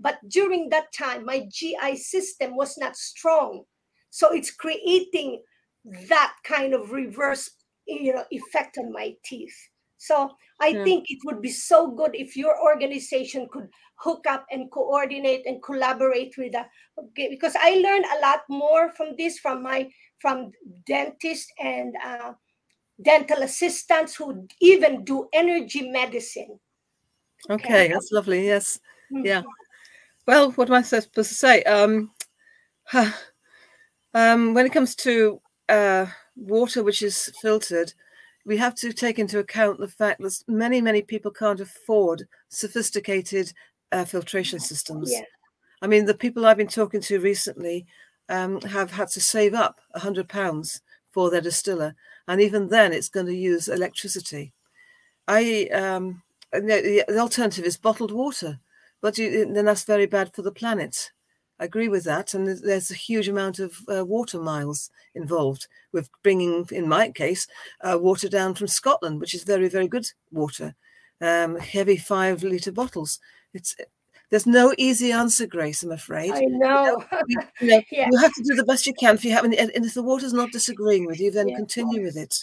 But during that time, my GI system was not strong. So it's creating that kind of reverse, you know, effect on my teeth. So I think it would be so good if your organization could hook up and coordinate and collaborate with that. Okay, because I learned a lot more from this, from dentists and dental assistants who even do energy medicine. Okay, that's lovely. Yes. Mm-hmm. Yeah. Well, what am I supposed to say? When it comes to water, which is filtered, we have to take into account the fact that many, many people can't afford sophisticated filtration systems. Yeah. I mean, the people I've been talking to recently have had to save up £100 for their distiller. And even then, it's going to use electricity. The alternative is bottled water, but then that's very bad for the planet. I agree with that. And there's a huge amount of water miles involved with bringing, in my case, water down from Scotland, which is very, very good water, heavy 5-litre bottles. There's no easy answer, Grace, I'm afraid. I know. You have to do the best you can. If you have, and if the water's not disagreeing with you, then continue with it.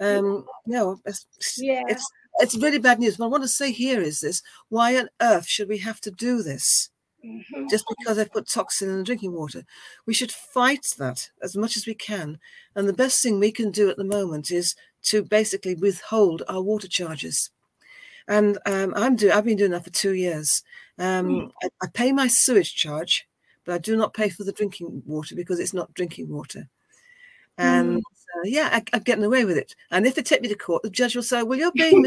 It's really bad news. What I want to say here is this. Why on earth should we have to do this? Mm-hmm. Just because they've put toxin in the drinking water. We should fight that as much as we can. And the best thing we can do at the moment is to basically withhold our water charges. And I've been doing that for 2 years. I pay my sewage charge, but I do not pay for the drinking water because it's not drinking water. And I'm getting away with it. And if they take me to court, the judge will say, "Well, you're being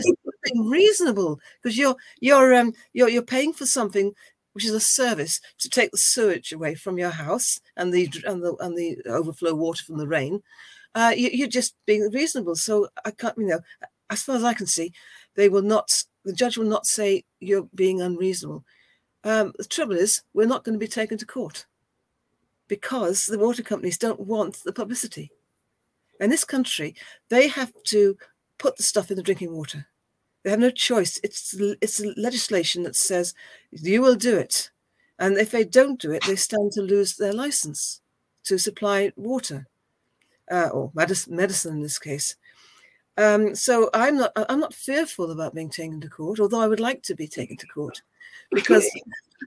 reasonable because you're paying for something which is a service to take the sewage away from your house and the overflow water from the rain. You're just being reasonable." So I can't, as far as I can see, the judge will not say you're being unreasonable. The trouble is, we're not going to be taken to court because the water companies don't want the publicity. In this country, they have to put the stuff in the drinking water. They have no choice. It's legislation that says you will do it. And if they don't do it, they stand to lose their license to supply water or medicine in this case. So I'm not fearful about being taken to court, although I would like to be taken to court because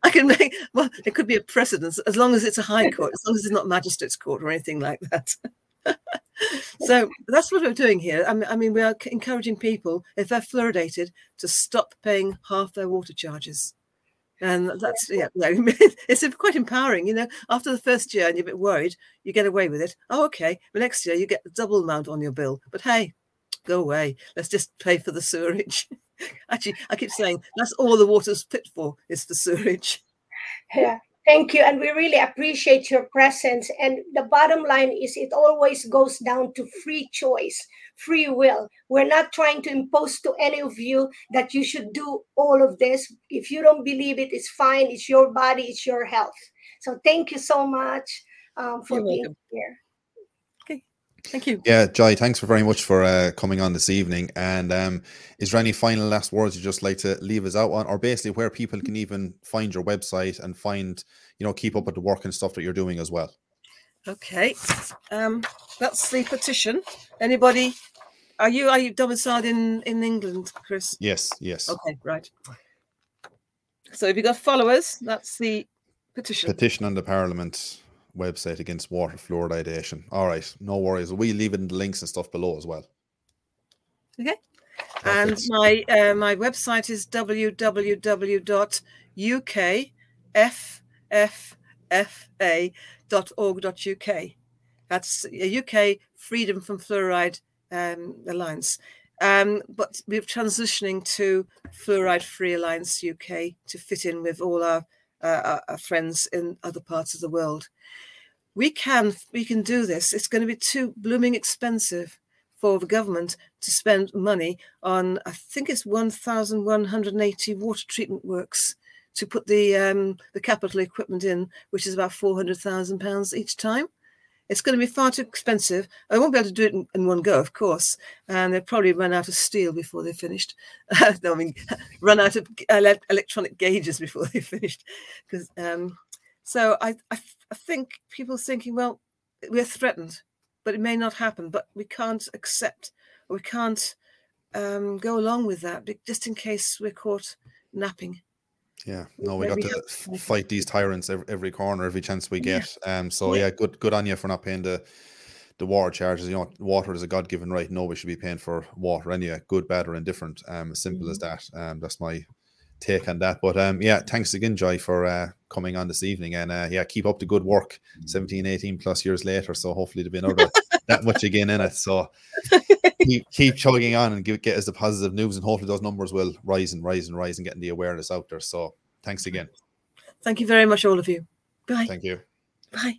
I can make, well, it could be a precedent as long as it's a high court, as long as it's not magistrates court or anything like that. So that's what we're doing here. I mean, we are encouraging people, if they're fluoridated, to stop paying half their water charges. And that's, it's quite empowering. You know, after the first year and you're a bit worried, you get away with it. Oh, okay. But next year you get the double amount on your bill. But hey, go away. Let's just pay for the sewerage. Actually, I keep saying that's all the water's fit for is for sewerage. Yeah. Thank you. And we really appreciate your presence. And the bottom line is it always goes down to free choice, free will. We're not trying to impose to any of you that you should do all of this. If you don't believe it, it's fine. It's your body. It's your health. So thank you so much for being here. Okay. Thank you. Yeah, Joy, thanks very much for coming on this evening. And is there any final last words you'd just like to leave us out on, or basically where people can even find your website and find, you know, keep up with the work and stuff that you're doing as well? Okay. That's the petition. Anybody, are you domiciled in England, Chris? Yes. Okay, right. So if you've got followers, that's the petition on the Parliament website against water fluoridation. All right, no worries. We leave it in the links and stuff below as well. Okay. Perfect. And my website is www.ukfffa.org.uk. That's UK Freedom from Fluoride Alliance. But we're transitioning to Fluoride Free Alliance UK to fit in with all our friends in other parts of the world. We can do this. It's going to be too blooming expensive for the government to spend money on, I think it's 1,180 water treatment works to put the capital equipment in, which is about £400,000 each time. It's going to be far too expensive. I won't be able to do it in one go, of course. And they'll probably run out of steel before they're finished. No, I mean, run out of electronic gauges before they're finished. Because so I think people thinking, well, we're threatened, but it may not happen. But we can't accept, or we can't go along with that, just in case we're caught napping. Yeah, no, we got to fight these tyrants every corner, every chance we get. Good on you for not paying the water charges. You know, water is a God-given right. Nobody should be paying for water anyway, good, bad, or indifferent. As simple as that. That's my take on that. But thanks again, Joy, for coming on this evening. And keep up the good work. 17, 18 plus years later, so hopefully there'll be another that much again in it. So keep chugging on and get us the positive news, and hopefully those numbers will rise and getting the awareness out there. So thanks again. Thank you very much, all of you. Bye. Thank you. Bye.